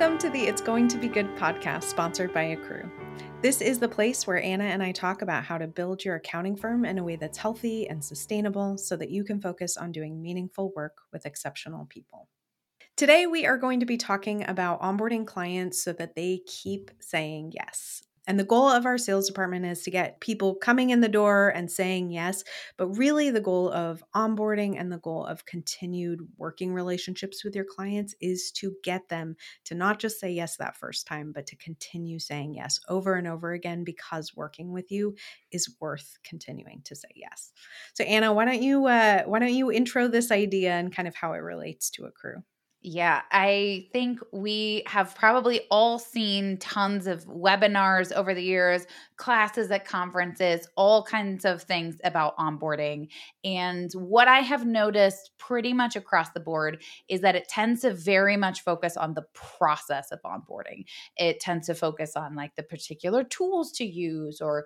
Welcome to the It's Going to Be Good podcast, sponsored by Accrew. This is the place where Anna and I talk about how to build your accounting firm in a way that's healthy and sustainable so that you can focus on doing meaningful work with exceptional people. Today, we are going to be talking about onboarding clients so that they keep saying yes. And the goal of our sales department is to get people coming in the door and saying yes, but really the goal of onboarding and the goal of continued working relationships with your clients is to get them to not just say yes that first time, but to continue saying yes over and over again, because working with you is worth continuing to say yes. So Anna, why don't you intro this idea and kind of how it relates to Accrew? Yeah, I think we have probably all seen tons of webinars over the years, classes at conferences, all kinds of things about onboarding. And what I have noticed pretty much across the board is that it tends to very much focus on the process of onboarding. It tends to focus on like the particular tools to use or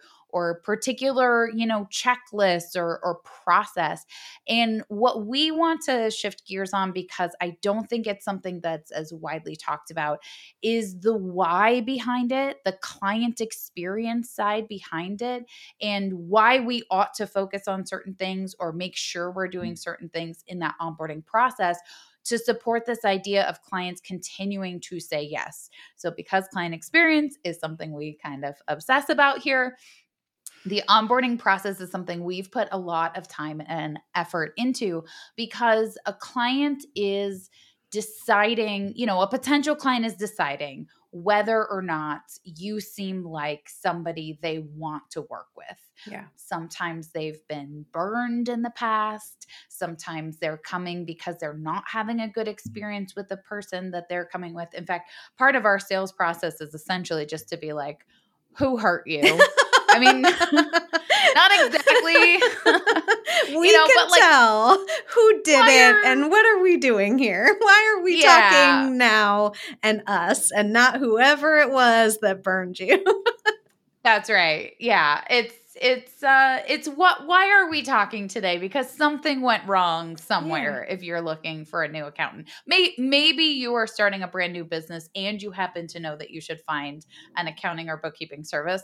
particular, checklists or process. And what we want to shift gears on, because I don't think it's something that's as widely talked about, is the why behind it, the client experience side behind it, and why we ought to focus on certain things or make sure we're doing certain things in that onboarding process to support this idea of clients continuing to say yes. So because client experience is something we kind of obsess about here, the onboarding process is something we've put a lot of time and effort into, because a client is deciding, a potential client is deciding whether or not you seem like somebody they want to work with. Yeah. Sometimes they've been burned in the past. Sometimes they're coming because they're not having a good experience with the person that they're coming with. In fact, part of our sales process is essentially just to be like, who hurt you? I mean, not exactly. We can but tell like, who did it and what are we doing here? Why are we talking now and us and not whoever it was that burned you? That's right. Yeah. Why are we talking today? Because something went wrong somewhere. If you're looking for a new accountant, maybe you are starting a brand new business and you happen to know that you should find an accounting or bookkeeping service.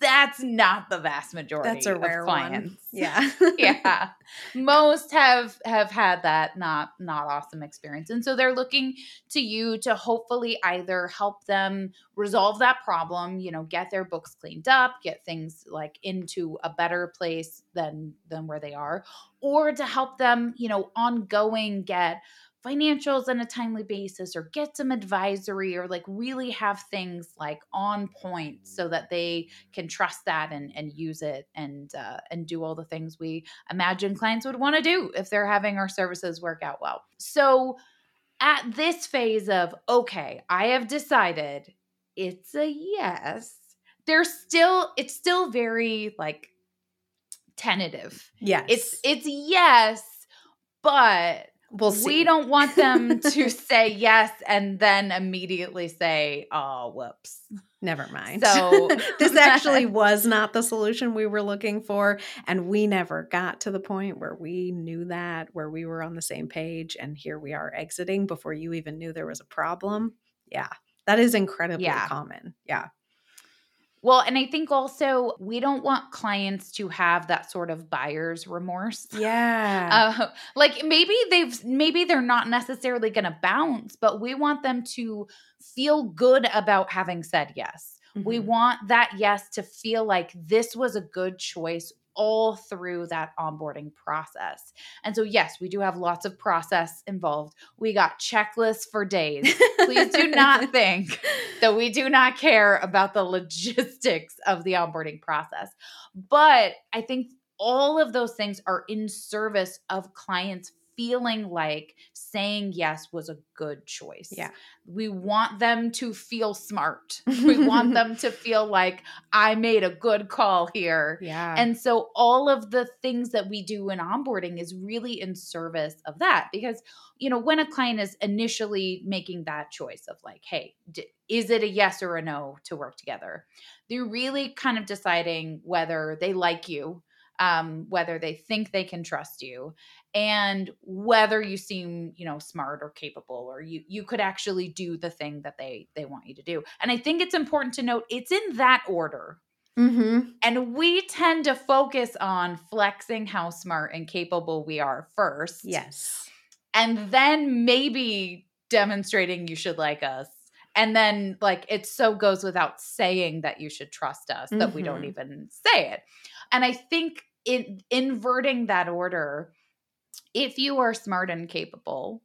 That's not the vast majority. That's a rare of clients. One. Yeah. Yeah. Most have had that not awesome experience. And so they're looking to you to hopefully either help them resolve that problem, get their books cleaned up, get things like into a better place than where they are, or to help them, ongoing get financials on a timely basis, or get some advisory, or like really have things like on point so that they can trust that and use it and do all the things we imagine clients would want to do if they're having our services work out well. So at this phase of, okay, I have decided it's a yes, it's still very like tentative. Yes. It's yes, but we'll see. We don't want them to say yes and then immediately say, oh, whoops. Never mind. So this actually was not the solution we were looking for. And we never got to the point where we knew that, where we were on the same page. And here we are exiting before you even knew there was a problem. Yeah. That is incredibly common. Yeah. Well, and I think also we don't want clients to have that sort of buyer's remorse. Yeah. Like maybe they're not necessarily going to bounce, but we want them to feel good about having said yes. Mm-hmm. We want that yes to feel like this was a good choice all through that onboarding process. And so, yes, we do have lots of process involved. We got checklists for days. Please do not think that we do not care about the logistics of the onboarding process. But I think all of those things are in service of clients feeling like saying yes was a good choice. Yeah. We want them to feel smart. We want them to feel like I made a good call here. Yeah. And so all of the things that we do in onboarding is really in service of that, because when a client is initially making that choice of like, hey, is it a yes or a no to work together? They're really kind of deciding whether they like you whether they think they can trust you, and whether you seem, you know, smart or capable, or you could actually do the thing that they want you to do. And I think it's important to note it's in that order. Mm-hmm. And we tend to focus on flexing how smart and capable we are first. Yes. And then maybe demonstrating you should like us. And then like, it so goes without saying that you should trust us, mm-hmm. that we don't even say it. And I think in inverting that order, if you are smart and capable,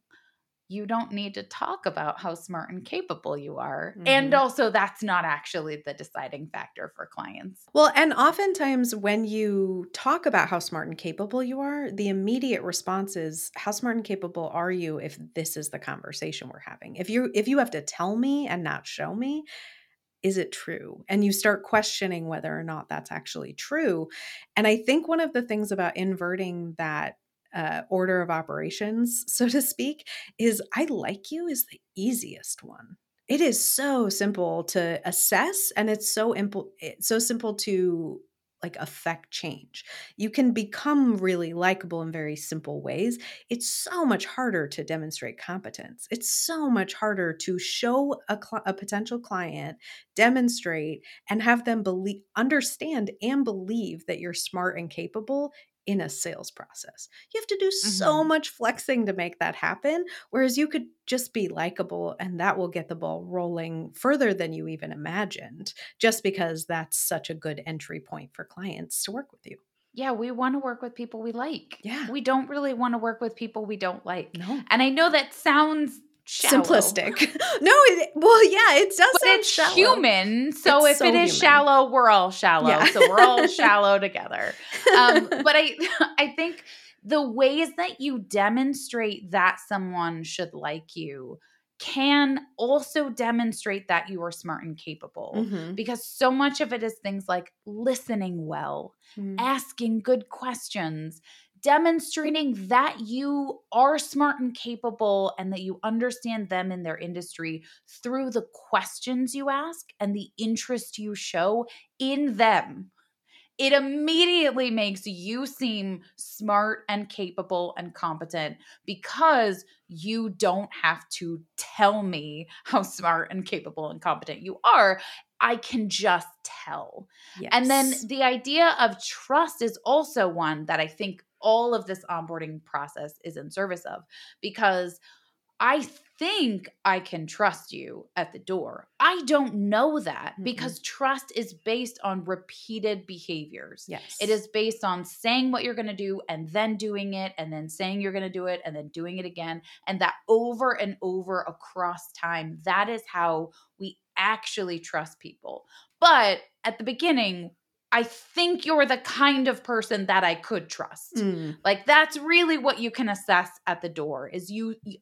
you don't need to talk about how smart and capable you are. Mm-hmm. And also that's not actually the deciding factor for clients. Well, and oftentimes when you talk about how smart and capable you are, the immediate response is, how smart and capable are you if this is the conversation we're having? If you have to tell me and not show me, is it true? And you start questioning whether or not that's actually true. And I think one of the things about inverting that order of operations, so to speak, is I like you is the easiest one. It is so simple to assess, and it's so simple to like affect change. You can become really likable in very simple ways. It's so much harder to demonstrate competence. It's so much harder to show a potential client, demonstrate, and have them understand and believe that you're smart and capable in a sales process. You have to do so much flexing to make that happen, whereas you could just be likable, and that will get the ball rolling further than you even imagined, just because that's such a good entry point for clients to work with you. Yeah, we want to work with people we like. Yeah. We don't really want to work with people we don't like. No. And I know that sounds shallow. Simplistic. It does but sound it's shallow. Human. So it's if so it is human. Shallow, we're all shallow. Yeah. So we're all shallow together. But I think the ways that you demonstrate that someone should like you can also demonstrate that you are smart and capable, mm-hmm. because so much of it is things like listening well, asking good questions, demonstrating that you are smart and capable and that you understand them in their industry through the questions you ask and the interest you show in them. It immediately makes you seem smart and capable and competent, because you don't have to tell me how smart and capable and competent you are. I can just tell. Yes. And then the idea of trust is also one that I think all of this onboarding process is in service of, because I think I can trust you at the door. I don't know that, because trust is based on repeated behaviors. Yes. It is based on saying what you're going to do and then doing it, and then saying you're going to do it and then doing it again. And that over and over across time, that is how we actually trust people. But at the beginning, I think you're the kind of person that I could trust. Like, that's really what you can assess at the door is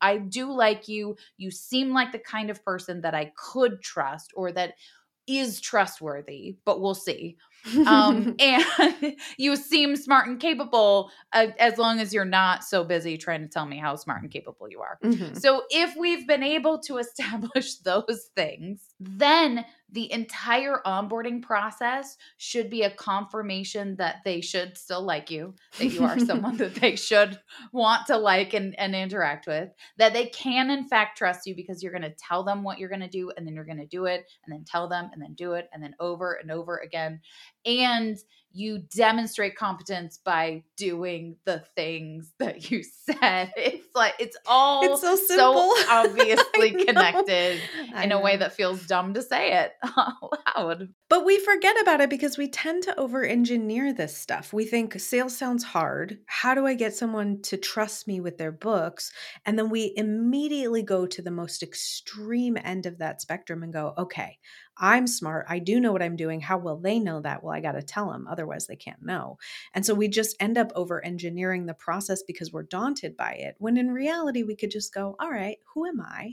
I do like you. You seem like the kind of person that I could trust, or that is trustworthy, but we'll see. And you seem smart and capable, as long as you're not so busy trying to tell me how smart and capable you are. Mm-hmm. So if we've been able to establish those things, then the entire onboarding process should be a confirmation that they should still like you, that you are someone that they should want to like and interact with, that they can in fact trust you, because you're going to tell them what you're going to do, and then you're going to do it, and then tell them, and then do it, and then over and over again. And you demonstrate competence by doing the things that you said. It's like, it's so simple. So obviously connected in a way that feels dumb to say it out loud. But we forget about it because we tend to over-engineer this stuff. We think sales sounds hard. How do I get someone to trust me with their books? And then we immediately go to the most extreme end of that spectrum and go, okay, I'm smart. I do know what I'm doing. How will they know that? Well, I got to tell them. Otherwise, they can't know. And so we just end up over-engineering the process because we're daunted by it, when in reality, we could just go, all right, who am I?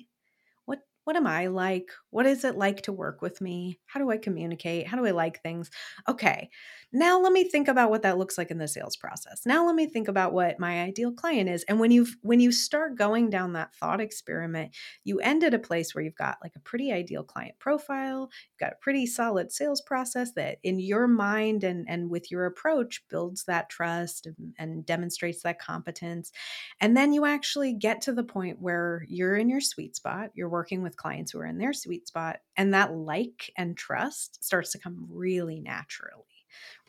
What What am I like? What is it like to work with me? How do I communicate? How do I like things? Okay, now let me think about what that looks like in the sales process. Now let me think about what my ideal client is. And when you start going down that thought experiment, you end at a place where you've got like a pretty ideal client profile, you've got a pretty solid sales process that in your mind and with your approach builds that trust and demonstrates that competence. And then you actually get to the point where you're in your sweet spot, you're working with clients who are in their sweet spot, and that like and trust starts to come really naturally,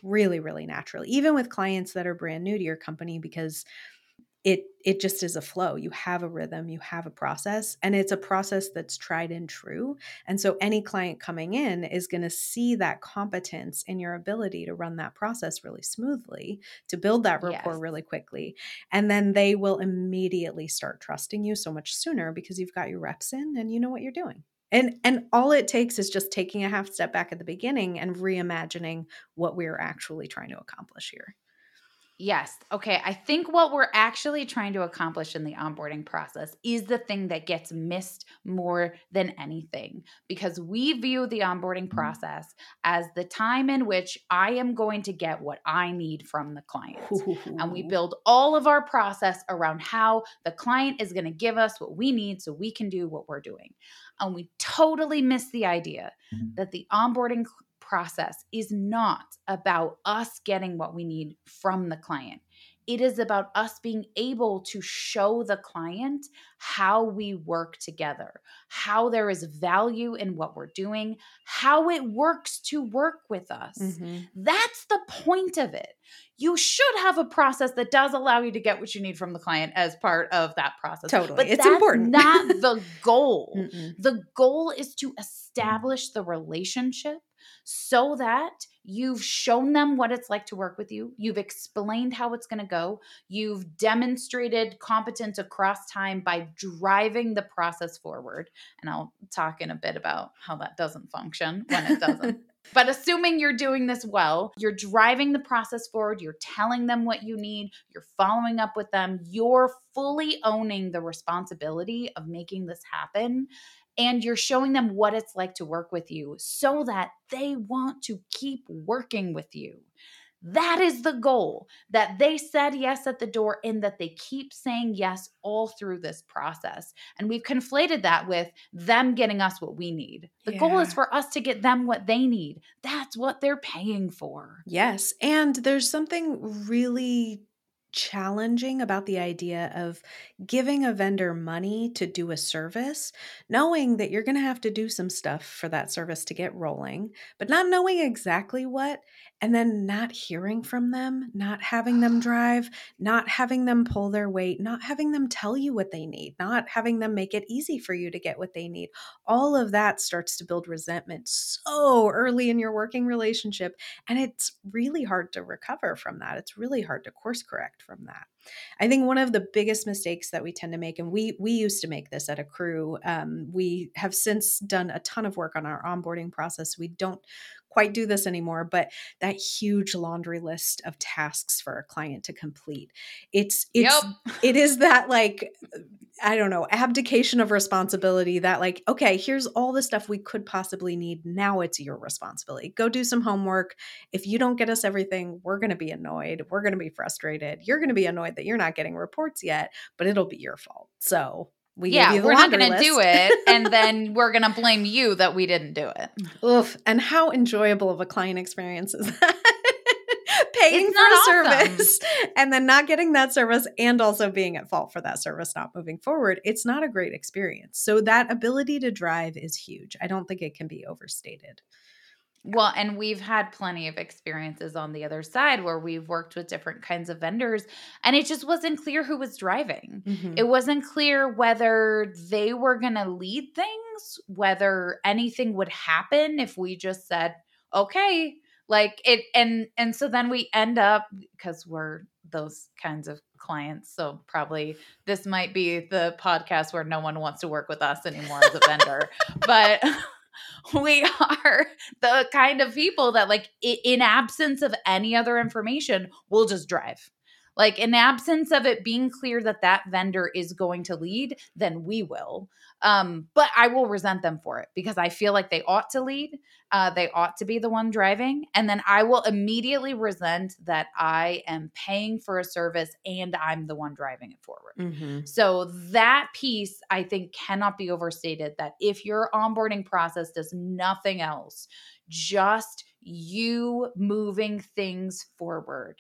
really, really naturally, even with clients that are brand new to your company, because it just is a flow. You have a rhythm, you have a process, and it's a process that's tried and true. And so any client coming in is going to see that competence in your ability to run that process really smoothly, to build that rapport Yes. really quickly. And then they will immediately start trusting you so much sooner because you've got your reps in and you know what you're doing. And all it takes is just taking a half step back at the beginning and reimagining what we're actually trying to accomplish here. Yes. Okay. I think what we're actually trying to accomplish in the onboarding process is the thing that gets missed more than anything, because we view the onboarding process as the time in which I am going to get what I need from the client. And we build all of our process around how the client is going to give us what we need so we can do what we're doing. And we totally miss the idea that the onboarding process is not about us getting what we need from the client. It is about us being able to show the client how we work together, how there is value in what we're doing, how it works to work with us. Mm-hmm. That's the point of it. You should have a process that does allow you to get what you need from the client as part of that process. Totally. But it's important. Not the goal. Mm-mm. The goal is to establish the relationship so that you've shown them what it's like to work with you. You've explained how it's going to go. You've demonstrated competence across time by driving the process forward. And I'll talk in a bit about how that doesn't function when it doesn't. But assuming you're doing this well, you're driving the process forward, you're telling them what you need, you're following up with them, you're fully owning the responsibility of making this happen. And you're showing them what it's like to work with you so that they want to keep working with you. That is the goal, that they said yes at the door and that they keep saying yes all through this process. And we've conflated that with them getting us what we need. The Yeah. goal is for us to get them what they need. That's what they're paying for. Yes. And there's something really challenging about the idea of giving a vendor money to do a service, knowing that you're going to have to do some stuff for that service to get rolling, but not knowing exactly what, and then not hearing from them, not having them drive, not having them pull their weight, not having them tell you what they need, not having them make it easy for you to get what they need. All of that starts to build resentment so early in your working relationship, and it's really hard to recover from that. It's really hard to course correct from that. I think one of the biggest mistakes that we tend to make, and we used to make this at Accrew, we have since done a ton of work on our onboarding process. We don't quite do this anymore, but that huge laundry list of tasks for a client to complete. It is that, like, I don't know, abdication of responsibility, that like, okay, here's all the stuff we could possibly need. Now it's your responsibility. Go do some homework. If you don't get us everything, we're going to be annoyed. We're going to be frustrated. You're going to be annoyed that you're not getting reports yet, but it'll be your fault. So we're not going to do it. And then we're going to blame you that we didn't do it. Oof. And how enjoyable of a client experience is that? Paying for a service and then not getting that service and also being at fault for that service not moving forward. It's not a great experience. So that ability to drive is huge. I don't think it can be overstated. Well, and we've had plenty of experiences on the other side where we've worked with different kinds of vendors and it just wasn't clear who was driving. Mm-hmm. It wasn't clear whether they were going to lead things, whether anything would happen if we just said, okay, like it. And so then we end up, because we're those kinds of clients, so probably this might be the podcast where no one wants to work with us anymore as a vendor, but we are the kind of people that, like, in absence of any other information, will just drive. Like, in absence of it being clear that that vendor is going to lead, then we will. But I will resent them for it because I feel like they ought to lead. They ought to be the one driving. And then I will immediately resent that I am paying for a service and I'm the one driving it forward. Mm-hmm. So that piece, I think, cannot be overstated, that if your onboarding process does nothing else, just you moving things forward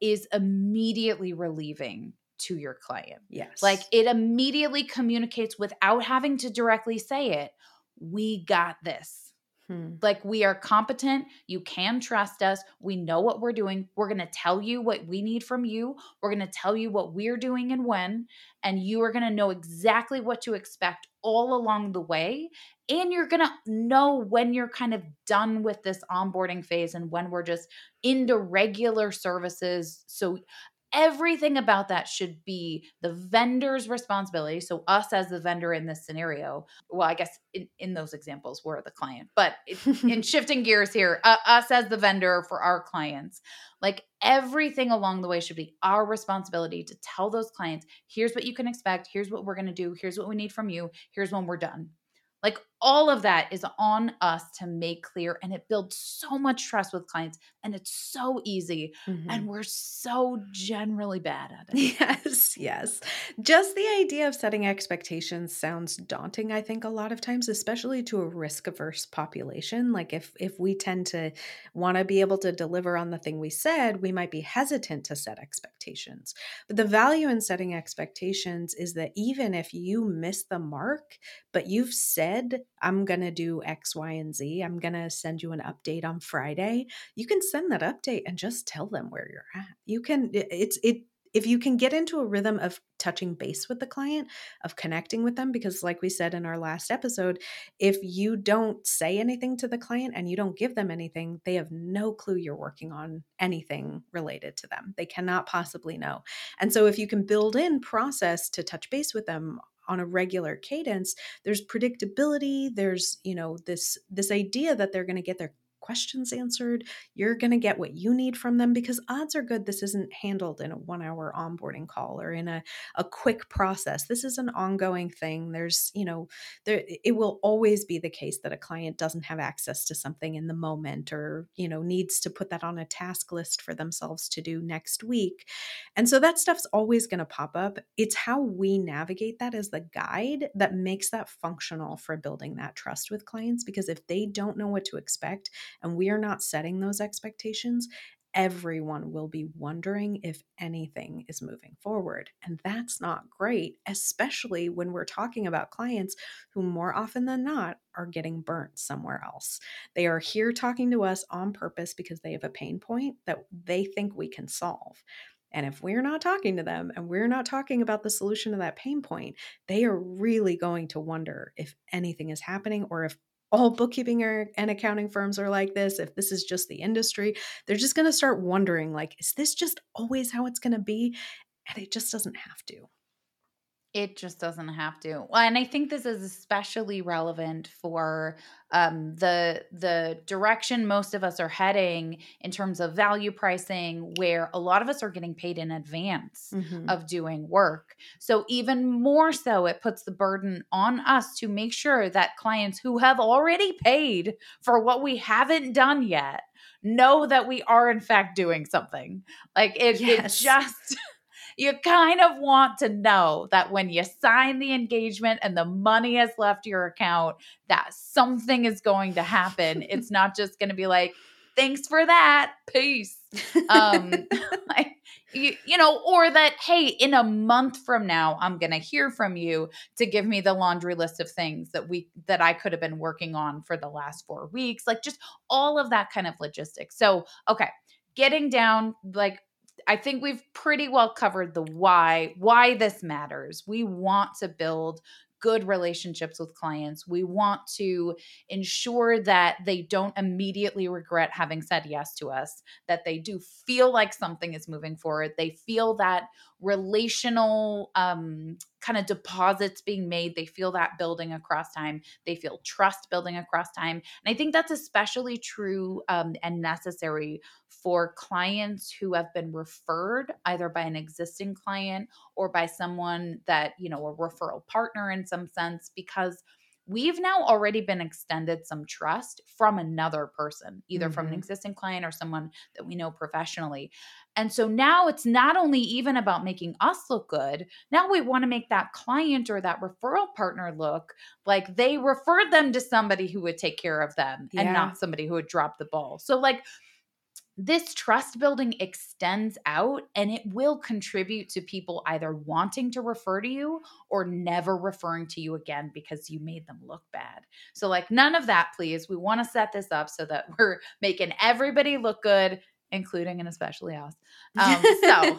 is immediately relieving to your client. Yes. Like, it immediately communicates without having to directly say it, we got this. Hmm. Like, we are competent. You can trust us. We know what we're doing. We're going to tell you what we need from you. We're going to tell you what we're doing and when, and you are going to know exactly what to expect all along the way. And you're going to know when you're kind of done with this onboarding phase and when we're just into regular services. So everything about that should be the vendor's responsibility. So us as the vendor in this scenario, well, I guess in those examples, we're the client, but in shifting gears here, us as the vendor for our clients, like, everything along the way should be our responsibility to tell those clients, here's what you can expect. Here's what we're going to do. Here's what we need from you. Here's when we're done. Like, all of that is on us to make clear, and it builds so much trust with clients, and it's so easy, and we're so generally bad at it. Yes, yes. Just the idea of setting expectations sounds daunting, I think, a lot of times, especially to a risk-averse population. Like, if we tend to want to be able to deliver on the thing we said, we might be hesitant to set expectations. But the value in setting expectations is that even if you miss the mark, but you've said, I'm going to do X, Y, and Z. I'm going to send you an update on Friday. You can send that update and just tell them where you're at. You can, if you can get into a rhythm of touching base with the client, of connecting with them, because like we said in our last episode, if you don't say anything to the client and you don't give them anything, they have no clue you're working on anything related to them. They cannot possibly know. And so if you can build in process to touch base with them on a regular cadence, there's predictability, there's, you know, this idea that they're going to get their questions answered, you're going to get what you need from them, because odds are good this isn't handled in a 1-hour onboarding call or in a quick process. This is an ongoing thing. There's, you know, it will always be the case that a client doesn't have access to something in the moment, or, you know, needs to put that on a task list for themselves to do next week. And so that stuff's always going to pop up. It's how we navigate that as the guide that makes that functional for building that trust with clients, because if they don't know what to expect, and we are not setting those expectations, everyone will be wondering if anything is moving forward. And that's not great, especially when we're talking about clients who more often than not are getting burnt somewhere else. They are here talking to us on purpose because they have a pain point that they think we can solve. And if we're not talking to them and we're not talking about the solution to that pain point, they are really going to wonder if anything is happening, or if all bookkeeping and accounting firms are like this, if this is just the industry. They're just going to start wondering, like, is this just always how it's going to be? And it just doesn't have to. It just doesn't have to. And I think this is especially relevant for the direction most of us are heading in terms of value pricing, where a lot of us are getting paid in advance of doing work. So even more so, it puts the burden on us to make sure that clients who have already paid for what we haven't done yet know that we are in fact doing something. like it just... You kind of want to know that when you sign the engagement and the money has left your account, that something is going to happen. It's not just going to be like, thanks for that, peace. Like, you know, or that, hey, in a month from now, I'm going to hear from you to give me the laundry list of things that I could have been working on for the last 4 weeks, like just all of that kind of logistics. So, okay, getting down, like, I think we've pretty well covered the why this matters. We want to build good relationships with clients. We want to ensure that they don't immediately regret having said yes to us, that they do feel like something is moving forward. They feel that relational kind of deposits being made. They feel that building across time. They feel trust building across time. And I think that's especially true and necessary for clients who have been referred either by an existing client or by someone that, you know, a referral partner in some sense, because we've now already been extended some trust from another person, either from an existing client or someone that we know professionally. And so now it's not only even about making us look good. Now we want to make that client or that referral partner look like they referred them to somebody who would take care of them and not somebody who would drop the ball. So like this trust building extends out, and it will contribute to people either wanting to refer to you or never referring to you again because you made them look bad. So like none of that, please. We want to set this up so that we're making everybody look good, including and especially us. So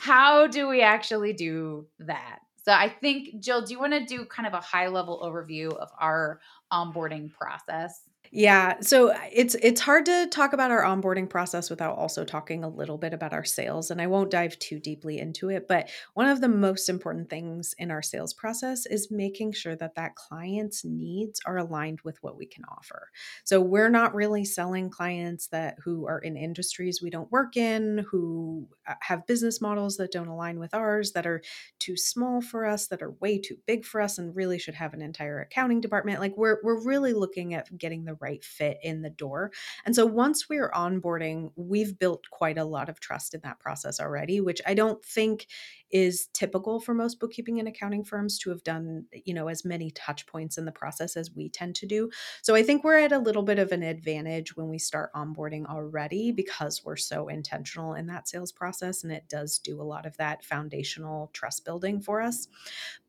how do we actually do that? So I think, Jill, do you want to do kind of a high level overview of our onboarding process? Yeah. So it's hard to talk about our onboarding process without also talking a little bit about our sales. And I won't dive too deeply into it, but one of the most important things in our sales process is making sure that that client's needs are aligned with what we can offer. So we're not really selling clients who are in industries we don't work in, who have business models that don't align with ours, that are too small for us, that are way too big for us, and really should have an entire accounting department. Like we're really looking at getting the right fit in the door. And so once we're onboarding, we've built quite a lot of trust in that process already, which I don't think is typical for most bookkeeping and accounting firms to have done, you know, as many touch points in the process as we tend to do. So I think we're at a little bit of an advantage when we start onboarding already because we're so intentional in that sales process, and it does do a lot of that foundational trust building for us.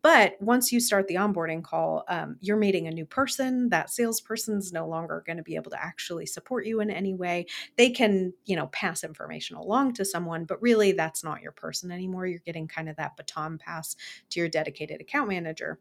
But once you start the onboarding call, you're meeting a new person. That salesperson's no longer going to be able to actually support you in any way. They can, you know, pass information along to someone, but really that's not your person anymore. You're getting kind of that baton pass to your dedicated account manager.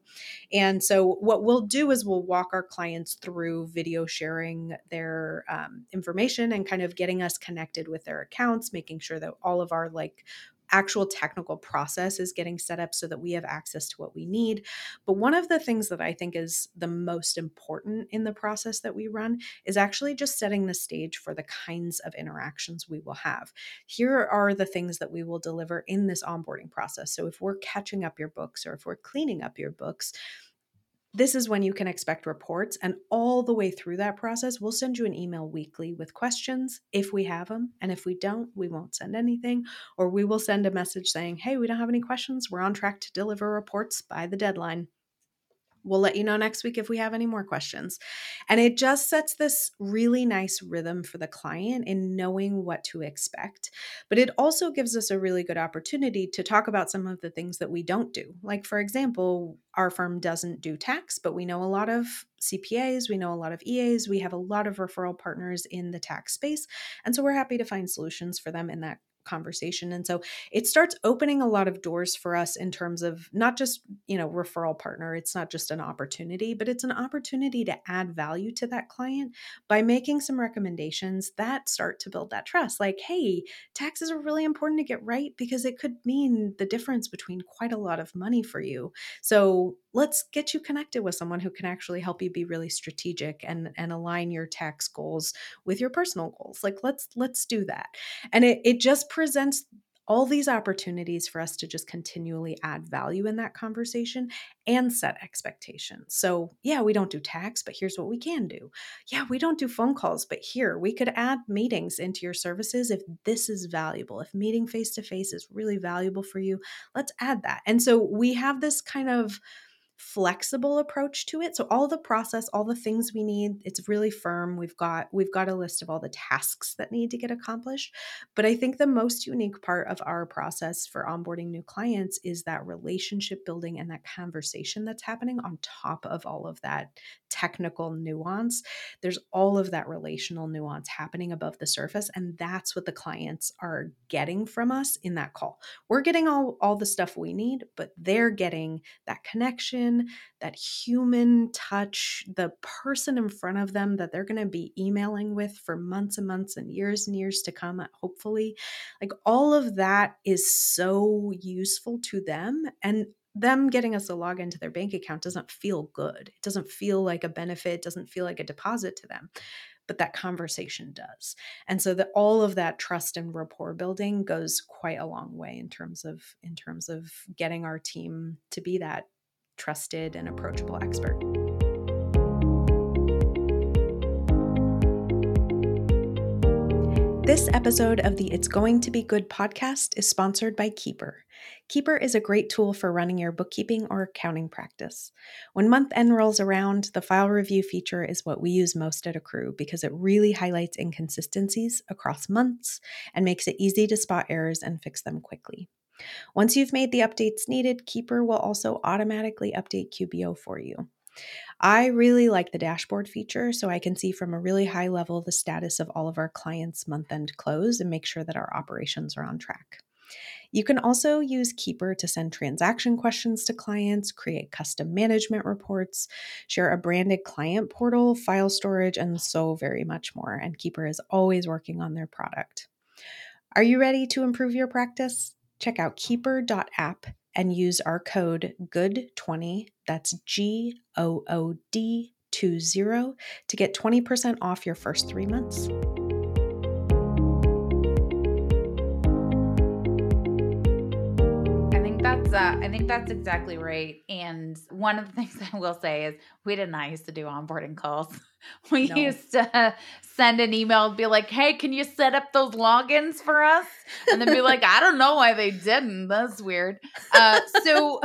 And so what we'll do is we'll walk our clients through video sharing their information and kind of getting us connected with their accounts, making sure that all of our like actual technical process is getting set up so that we have access to what we need. But one of the things that I think is the most important in the process that we run is actually just setting the stage for the kinds of interactions we will have. Here are the things that we will deliver in this onboarding process. So if we're catching up your books or if we're cleaning up your books, this is when you can expect reports, and all the way through that process, we'll send you an email weekly with questions if we have them. And if we don't, we won't send anything, or we will send a message saying, hey, we don't have any questions. We're on track to deliver reports by the deadline. We'll let you know next week if we have any more questions. And it just sets this really nice rhythm for the client in knowing what to expect. But it also gives us a really good opportunity to talk about some of the things that we don't do. Like, for example, our firm doesn't do tax, but we know a lot of CPAs, we know a lot of EAs, we have a lot of referral partners in the tax space. And so we're happy to find solutions for them in that conversation. And so it starts opening a lot of doors for us in terms of not just, you know, referral partner. It's not just an opportunity, but it's an opportunity to add value to that client by making some recommendations that start to build that trust. Like, hey, taxes are really important to get right because it could mean the difference between quite a lot of money for you. So let's get you connected with someone who can actually help you be really strategic and align your tax goals with your personal goals. Like, let's do that. And it just presents all these opportunities for us to just continually add value in that conversation and set expectations. So yeah, we don't do tax, but here's what we can do. Yeah, we don't do phone calls, but here we could add meetings into your services if this is valuable. If meeting face-to-face is really valuable for you, let's add that. And so we have this kind of flexible approach to it. So all the process, all the things we need, it's really firm. We've got a list of all the tasks that need to get accomplished. But I think the most unique part of our process for onboarding new clients is that relationship building and that conversation that's happening on top of all of that technical nuance. There's all of that relational nuance happening above the surface. And that's what the clients are getting from us in that call. We're getting all the stuff we need, but they're getting that connection, that human touch, the person in front of them that they're going to be emailing with for months and months and years to come, hopefully. Like all of that is so useful to them. And them getting us to log into their bank account doesn't feel good. It doesn't feel like a benefit, it doesn't feel like a deposit to them, but that conversation does. And so that all of that trust and rapport building goes quite a long way in terms of getting our team to be that trusted and approachable expert. This episode of the It's Going to Be Good podcast is sponsored by Keeper. Keeper is a great tool for running your bookkeeping or accounting practice. When month end rolls around, the file review feature is what we use most at Accrew because it really highlights inconsistencies across months and makes it easy to spot errors and fix them quickly. Once you've made the updates needed, Keeper will also automatically update QBO for you. I really like the dashboard feature so I can see from a really high level the status of all of our clients' month-end close and make sure that our operations are on track. You can also use Keeper to send transaction questions to clients, create custom management reports, share a branded client portal, file storage, and so very much more. And Keeper is always working on their product. Are you ready to improve your practice? Check out Keeper.app and use our code GOOD20, that's GOOD20, to get 20% off your first 3 months. I think that's exactly right. And one of the things I will say is we did not used to do onboarding calls. We used to send an email and be like, hey, can you set up those logins for us? And then be like, I don't know why they didn't. That's weird. So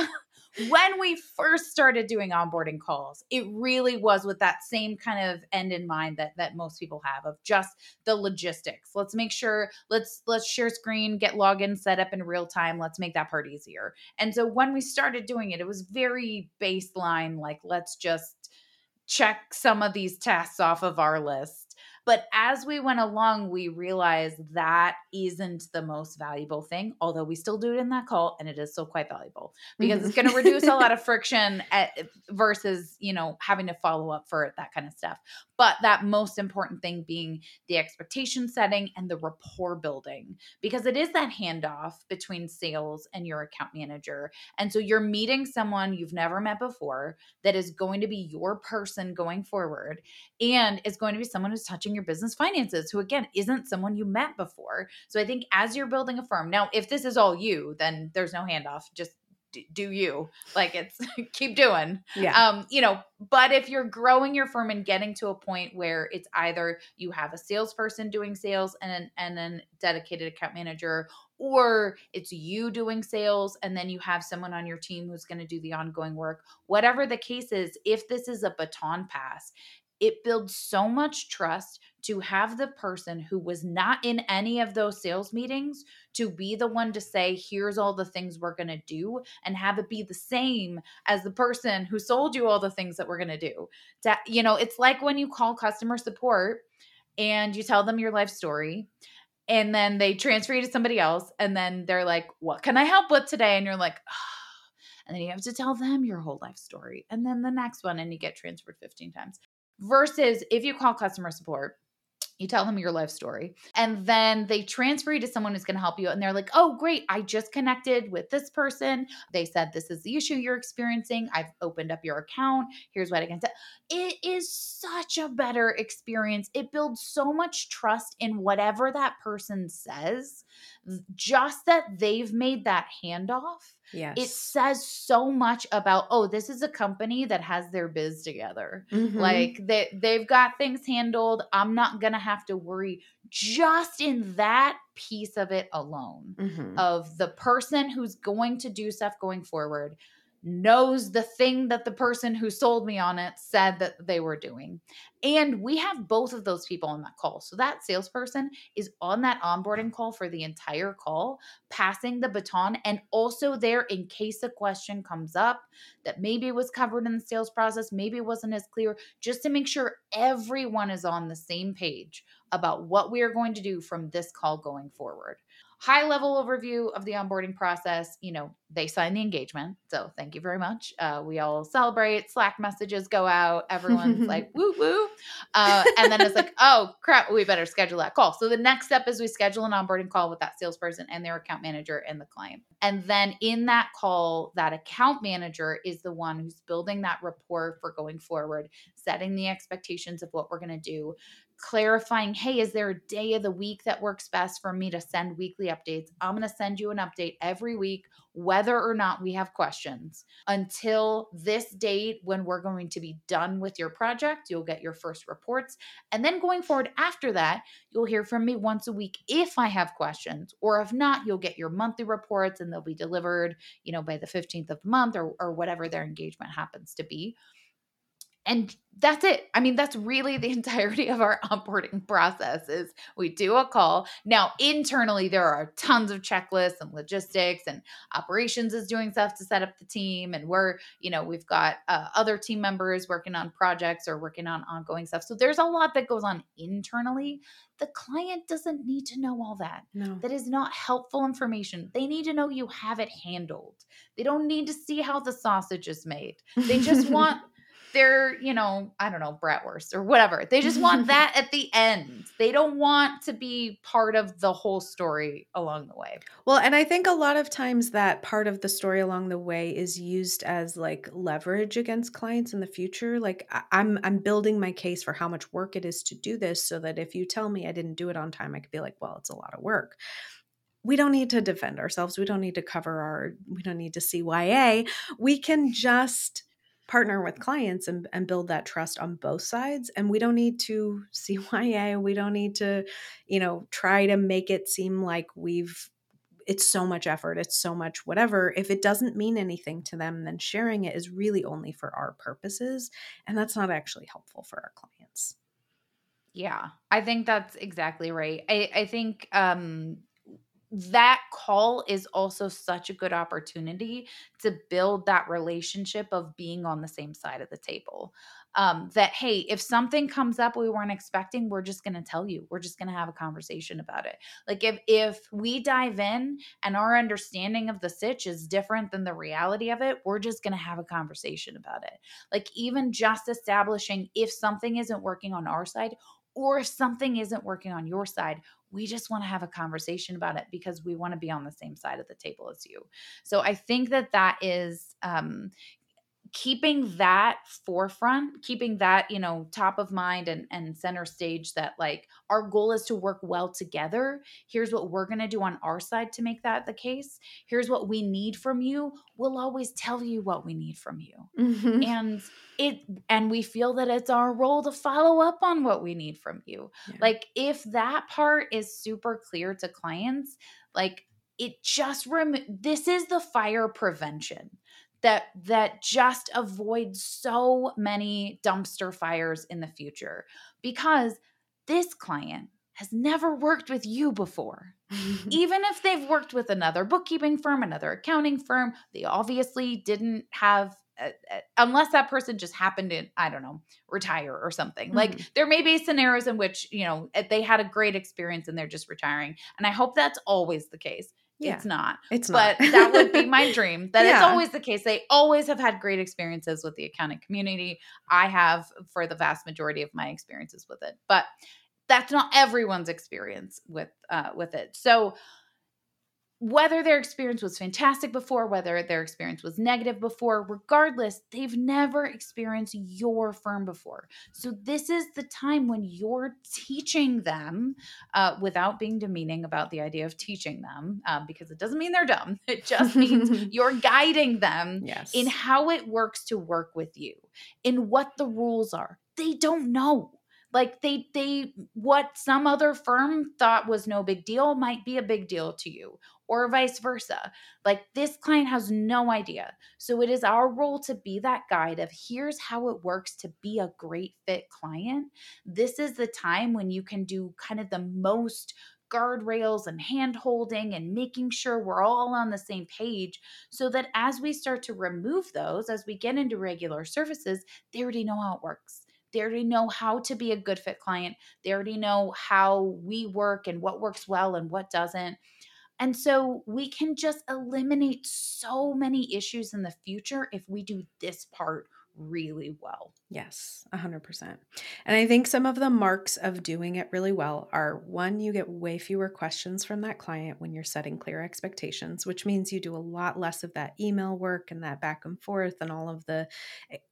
when we first started doing onboarding calls, it really was with that same kind of end in mind that most people have of just the logistics. Let's make sure, let's share screen, get login set up in real time. Let's make that part easier. And so when we started doing it, it was very baseline, like let's just check some of these tasks off of our list. But as we went along, we realized that isn't the most valuable thing, although we still do it in that call, and it is still quite valuable because it's going to reduce a lot of friction versus, having to follow up for that kind of stuff. But that most important thing being the expectation setting and the rapport building, because it is that handoff between sales and your account manager. And so you're meeting someone you've never met before that is going to be your person going forward and is going to be someone who's touching your business finances, who again, isn't someone you met before. So I think as you're building a firm, now, if this is all you, then there's no handoff, just do you, like it's keep doing, but if you're growing your firm and getting to a point where it's either you have a salesperson doing sales and then dedicated account manager, or it's you doing sales and then you have someone on your team who's going to do the ongoing work, whatever the case is, if this is a baton pass, it builds so much trust to have the person who was not in any of those sales meetings to be the one to say, here's all the things we're going to do, and have it be the same as the person who sold you all the things that we're going to do. It's like when you call customer support and you tell them your life story and then they transfer you to somebody else and then they're like, what can I help with today? And you're like, oh. And then you have to tell them your whole life story and then the next one, and you get transferred 15 times. Versus if you call customer support, you tell them your life story, and then they transfer you to someone who's going to help you. And they're like, oh, great. I just connected with this person. They said, this is the issue you're experiencing. I've opened up your account. Here's what I can tell. It is such a better experience. It builds so much trust in whatever that person says, just that they've made that handoff. Yes. It says so much about, oh, this is a company that has their biz together. Mm-hmm. Like they've got things handled. I'm not going to have to worry, just in that piece of it alone, mm-hmm. of the person who's going to do stuff going forward knows the thing that the person who sold me on it said that they were doing. And we have both of those people on that call. So that salesperson is on that onboarding call for the entire call, passing the baton, and also there in case a question comes up that maybe was covered in the sales process, maybe wasn't as clear, just to make sure everyone is on the same page about what we are going to do from this call going forward. high level overview of the onboarding process. You know, they sign the engagement. So thank you very much. We all celebrate, Slack messages go out. Everyone's like, woo, woo. And then it's like, oh crap, we better schedule that call. So the next step is we schedule an onboarding call with that salesperson and their account manager and the client. And then in that call, that account manager is the one who's building that rapport for going forward, setting the expectations of what we're going to do, clarifying, hey, is there a day of the week that works best for me to send weekly updates? I'm going to send you an update every week, whether or not we have questions. Until this date when we're going to be done with your project, you'll get your first reports. And then going forward after that, you'll hear from me once a week if I have questions, or if not, you'll get your monthly reports and they'll be delivered, you know, by the 15th of the month or whatever their engagement happens to be. And that's it. I mean, that's really the entirety of our onboarding process is we do a call. Now, internally, there are tons of checklists and logistics, and operations is doing stuff to set up the team. And we're, you know, we've got other team members working on projects or working on ongoing stuff. So there's a lot that goes on internally. The client doesn't need to know all that. No. That is not helpful information. They need to know you have it handled. They don't need to see how the sausage is made. They just want... They're, you know, I don't know, bratwurst or whatever. They just want that at the end. They don't want to be part of the whole story along the way. Well, and I think a lot of times that part of the story along the way is used as like leverage against clients in the future. Like I'm building my case for how much work it is to do this so that if you tell me I didn't do it on time, I could be like, well, it's a lot of work. We don't need to defend ourselves. We don't need to we don't need to CYA. We can just partner with clients and build that trust on both sides. And we don't need to CYA. We don't need to, you know, try to make it seem like it's so much effort. It's so much whatever. If it doesn't mean anything to them, then sharing it is really only for our purposes. And that's not actually helpful for our clients. Yeah, I think that's exactly right. I think, that call is also such a good opportunity to build that relationship of being on the same side of the table. That, hey, if something comes up we weren't expecting, we're just going to tell you. We're just going to have a conversation about it. Like if we dive in and our understanding of the sitch is different than the reality of it, we're just going to have a conversation about it. Like even just establishing if something isn't working on our side or if something isn't working on your side, we just want to have a conversation about it because we want to be on the same side of the table as you. So I think that is keeping that forefront, keeping that, you know, top of mind and center stage that like our goal is to work well together. Here's what we're going to do on our side to make that the case. Here's what we need from you. We'll always tell you what we need from you. Mm-hmm. And we feel that it's our role to follow up on what we need from you. Yeah. Like if that part is super clear to clients, like it just this is the fire prevention that just avoids so many dumpster fires in the future, because this client has never worked with you before. Even if they've worked with another bookkeeping firm, another accounting firm, they obviously didn't have, unless that person just happened to, I don't know, retire or something. Mm-hmm. Like there may be scenarios in which, you know, they had a great experience and they're just retiring. And I hope that's always the case. Yeah. It's not. But that would be my dream, that It's always the case. They always have had great experiences with the accounting community. I have for the vast majority of my experiences with it, but that's not everyone's experience with it. So whether their experience was fantastic before, whether their experience was negative before, regardless, they've never experienced your firm before. So this is the time when you're teaching them without being demeaning about the idea of teaching them, because it doesn't mean they're dumb. It just means you're guiding them in how it works to work with you, in what the rules are. They don't know. Like they what some other firm thought was no big deal might be a big deal to you, or vice versa. Like this client has no idea. So it is our role to be that guide of here's how it works to be a great fit client. This is the time when you can do kind of the most guardrails and hand holding and making sure we're all on the same page, so that as we start to remove those, as we get into regular services, they already know how it works. They already know how to be a good fit client. They already know how we work and what works well and what doesn't. And so we can just eliminate so many issues in the future if we do this part really well. Yes, 100%. And I think some of the marks of doing it really well are, one, you get way fewer questions from that client when you're setting clear expectations, which means you do a lot less of that email work and that back and forth and all of the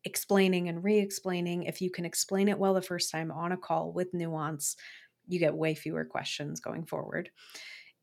explaining and re-explaining. If you can explain it well the first time on a call with nuance, you get way fewer questions going forward.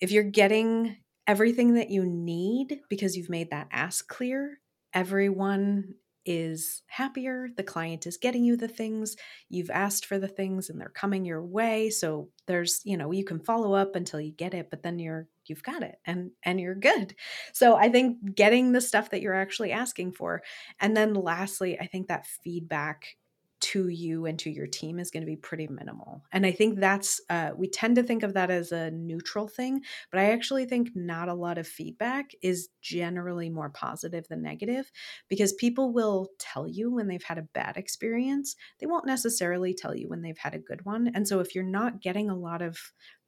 If you're getting everything that you need because you've made that ask clear, everyone is happier. The client is getting you the things you've asked for, the things, and they're coming your way. So there's, you know, you can follow up until you get it, but then you've got it and you're good. So I think getting the stuff that you're actually asking for. And then lastly, I think that feedback to you and to your team is going to be pretty minimal. And I think that's, we tend to think of that as a neutral thing, but I actually think not a lot of feedback is generally more positive than negative, because people will tell you when they've had a bad experience. They won't necessarily tell you when they've had a good one. And so if you're not getting a lot of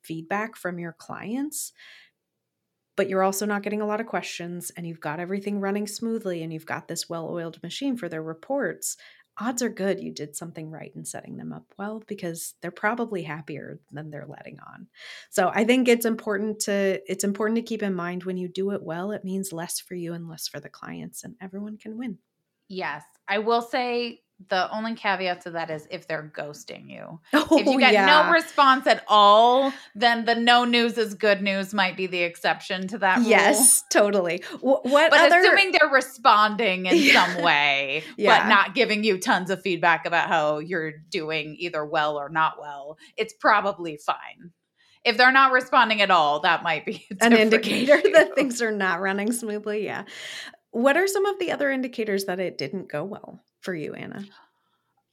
feedback from your clients, but you're also not getting a lot of questions, and you've got everything running smoothly, and you've got this well-oiled machine for their reports, odds are good you did something right in setting them up well, because they're probably happier than they're letting on. So I think it's important to keep in mind, when you do it well, it means less for you and less for the clients, and everyone can win. Yes. I will say the only caveat to that is if they're ghosting you. Oh, if you get no response at all, then the no news is good news might be the exception to that rule. Yes, totally. Assuming they're responding in some way, but not giving you tons of feedback about how you're doing either well or not well, it's probably fine. If they're not responding at all, that might be an indicator that things are not running smoothly. Yeah. What are some of the other indicators that it didn't go well for you, Anna?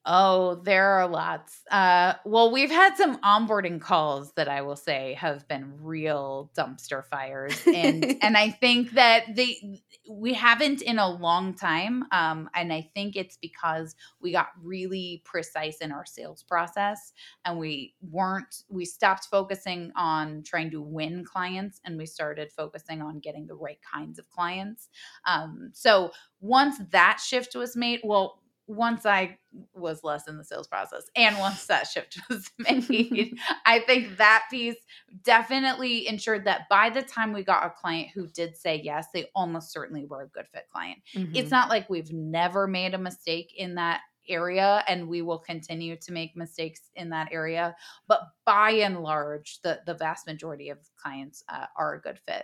Oh, there are lots. Well, we've had some onboarding calls that I will say have been real dumpster fires. And and I think that we haven't in a long time. And I think it's because we got really precise in our sales process, and we stopped focusing on trying to win clients, and we started focusing on getting the right kinds of clients. So once that shift was made, once I was less in the sales process and once that shift was made, I think that piece definitely ensured that by the time we got a client who did say yes, they almost certainly were a good fit client. Mm-hmm. It's not like we've never made a mistake in that area, and we will continue to make mistakes in that area. But by and large, the vast majority of clients are a good fit.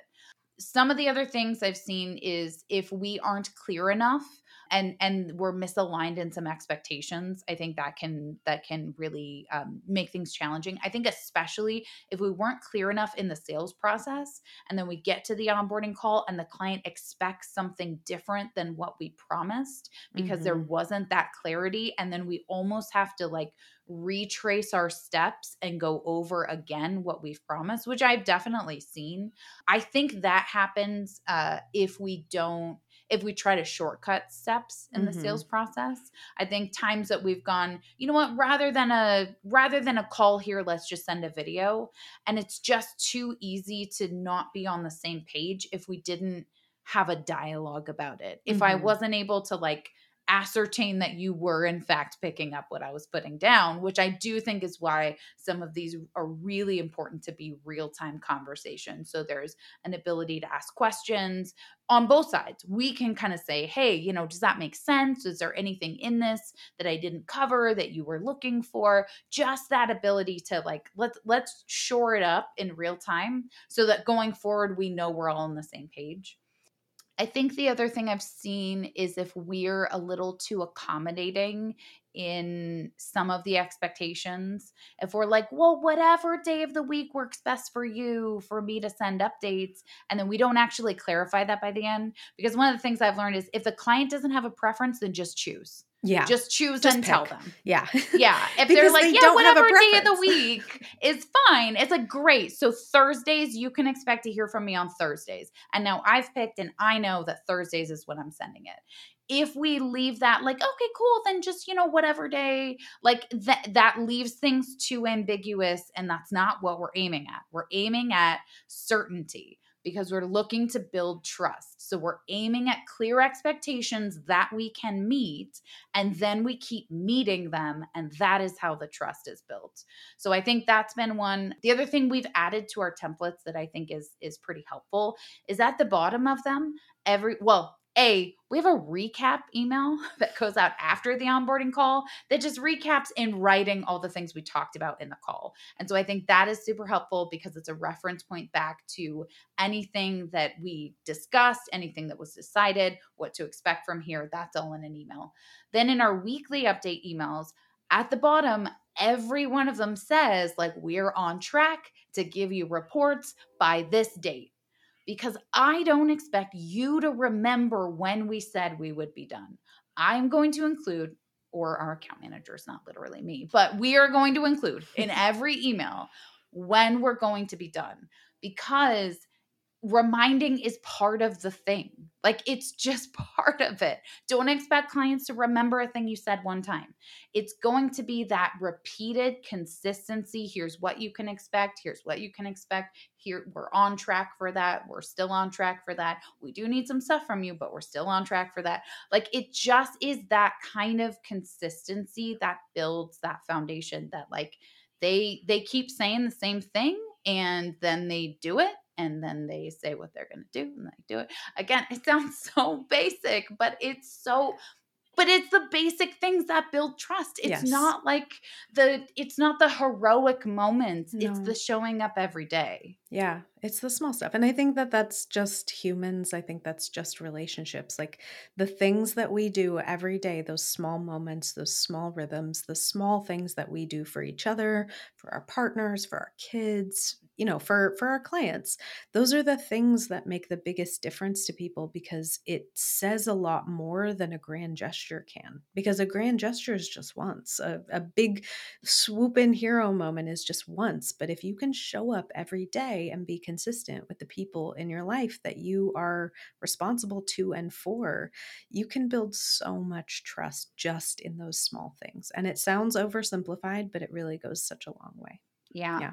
Some of the other things I've seen is if we aren't clear enough, and we're misaligned in some expectations, I think that can really make things challenging. I think especially if we weren't clear enough in the sales process, and then we get to the onboarding call and the client expects something different than what we promised because there wasn't that clarity. And then we almost have to retrace our steps and go over again what we've promised, which I've definitely seen. I think that happens if we try to shortcut steps in the sales process. I think times that we've gone, you know what, rather than a call here, let's just send a video. And it's just too easy to not be on the same page if we didn't have a dialogue about it. If I wasn't able to ascertain that you were in fact picking up what I was putting down, which I do think is why some of these are really important to be real-time conversations. So there's an ability to ask questions on both sides. We can kind of say, hey, does that make sense? Is there anything in this that I didn't cover that you were looking for? Just that ability to let's shore it up in real time so that going forward, we know we're all on the same page. I think the other thing I've seen is if we're a little too accommodating in some of the expectations, if we're whatever day of the week works best for you, for me to send updates, and then we don't actually clarify that by the end. Because one of the things I've learned is if the client doesn't have a preference, then just choose. Yeah. Just pick. Tell them. Yeah. Yeah. If they're whatever day of the week is fine. It's great. So Thursdays, you can expect to hear from me on Thursdays. And now I've picked, and I know that Thursdays is when I'm sending it. If we leave that okay, cool, then just, whatever day, that leaves things too ambiguous. And that's not what we're aiming at. We're aiming at certainty. because we're looking to build trust. So we're aiming at clear expectations that we can meet, and then we keep meeting them. And that is how the trust is built. So I think that's been one. The other thing we've added to our templates that I think is pretty helpful is at the bottom of them, we have a recap email that goes out after the onboarding call that just recaps in writing all the things we talked about in the call. And so I think that is super helpful because it's a reference point back to anything that we discussed, anything that was decided, what to expect from here. That's all in an email. Then in our weekly update emails, at the bottom, every one of them says, we're on track to give you reports by this date. Because I don't expect you to remember when we said we would be done. I'm going to include, or our account manager is not literally me, but we are going to include in every email when we're going to be done, because reminding is part of the thing. It's just part of it. Don't expect clients to remember a thing you said one time. It's going to be that repeated consistency. Here's what you can expect. Here's what you can expect. Here, we're on track for that. We're still on track for that. We do need some stuff from you, but we're still on track for that. It just is that kind of consistency that builds that foundation that they keep saying the same thing, and then they do it. And then they say what they're going to do and they do it. Again, it sounds so basic, but it's the basic things that build trust. It's not it's not the heroic moments. No. It's the showing up every day. Yeah. It's the small stuff. And I think that that's just humans. I think that's just relationships. The things that we do every day, those small moments, those small rhythms, the small things that we do for each other, for our partners, for our kids, for our clients, those are the things that make the biggest difference to people, because it says a lot more than a grand gesture can, because a grand gesture is just once. A big swoop in hero moment is just once. But if you can show up every day and be consistent with the people in your life that you are responsible to and for, you can build so much trust just in those small things. And it sounds oversimplified, but it really goes such a long way. Yeah.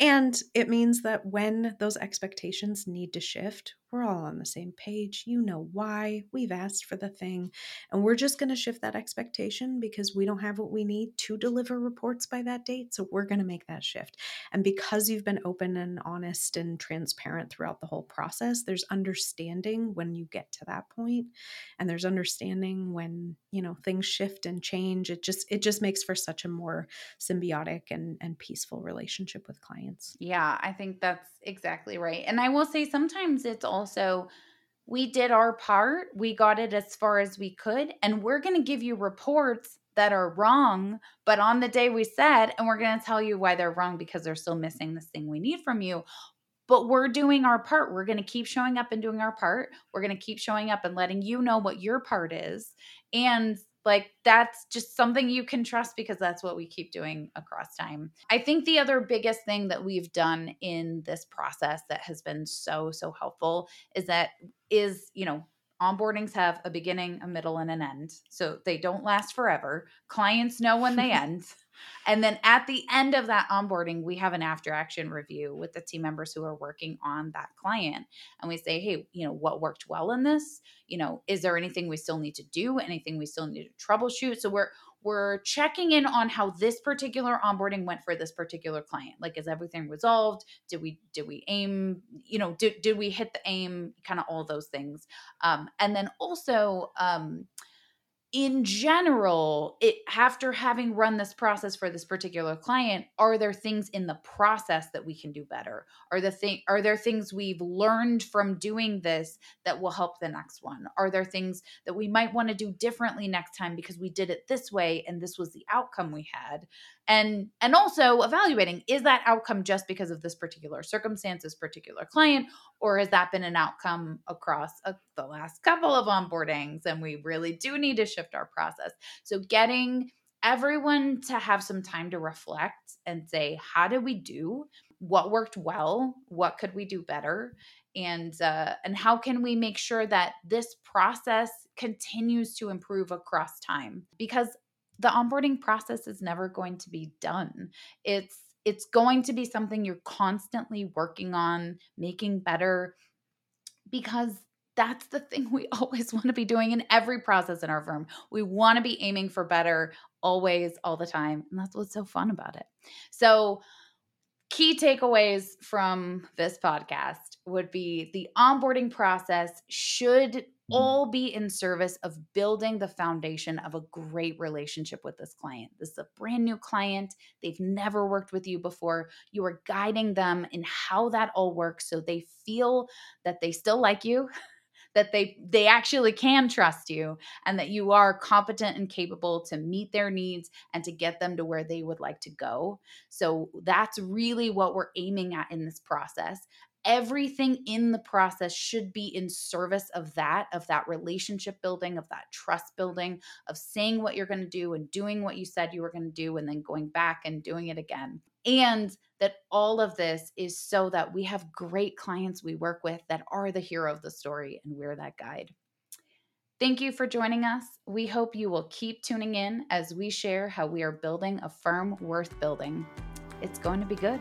And it means that when those expectations need to shift, we're all on the same page. You know why. We've asked for the thing, and we're just going to shift that expectation because we don't have what we need to deliver reports by that date. So we're going to make that shift. And because you've been open and honest and transparent throughout the whole process, there's understanding when you get to that point, and there's understanding when, things shift and change. It just makes for such a more symbiotic and peaceful relationship with clients. Yeah, I think that's exactly right. And I will say sometimes it's also, we did our part, we got it as far as we could, and we're going to give you reports that are wrong, but on the day we said, and we're going to tell you why they're wrong because they're still missing this thing we need from you. But we're doing our part. We're going to keep showing up and doing our part. We're going to keep showing up and letting you know what your part is. And that's just something you can trust, because that's what we keep doing across time. I think the other biggest thing that we've done in this process that has been so, so helpful is onboardings have a beginning, a middle, and an end. So they don't last forever. Clients know when they end. And then at the end of that onboarding, we have an after action review with the team members who are working on that client. And we say, hey, what worked well in this? Is there anything we still need to do? Anything we still need to troubleshoot? So we're checking in on how this particular onboarding went for this particular client. Is everything resolved? Did we aim, did we hit the aim? Kind of all those things. And then also, in general, after having run this process for this particular client, are there things in the process that we can do better? Are there things we've learned from doing this that will help the next one? Are there things that we might want to do differently next time because we did it this way and this was the outcome we had? And also evaluating, is that outcome just because of this particular circumstance, this particular client, or has that been an outcome across the last couple of onboardings, and we really do need to shift our process? So getting everyone to have some time to reflect and say, how did we do? What worked well? What could we do better? And how can we make sure that this process continues to improve across time? Because the onboarding process is never going to be done. It's going to be something you're constantly working on, making better, because that's the thing we always want to be doing in every process in our firm. We want to be aiming for better always, all the time. And that's what's so fun about it. So key takeaways from this podcast would be the onboarding process should all be in service of building the foundation of a great relationship with this client. This is a brand new client. They've never worked with you before. You are guiding them in how that all works so they feel that they still like you, that they actually can trust you, and that you are competent and capable to meet their needs and to get them to where they would like to go. So that's really what we're aiming at in this process. Everything in the process should be in service of that relationship building, of that trust building, of saying what you're going to do and doing what you said you were going to do and then going back and doing it again. And that all of this is so that we have great clients we work with that are the hero of the story and we're that guide. Thank you for joining us. We hope you will keep tuning in as we share how we are building a firm worth building. It's going to be good.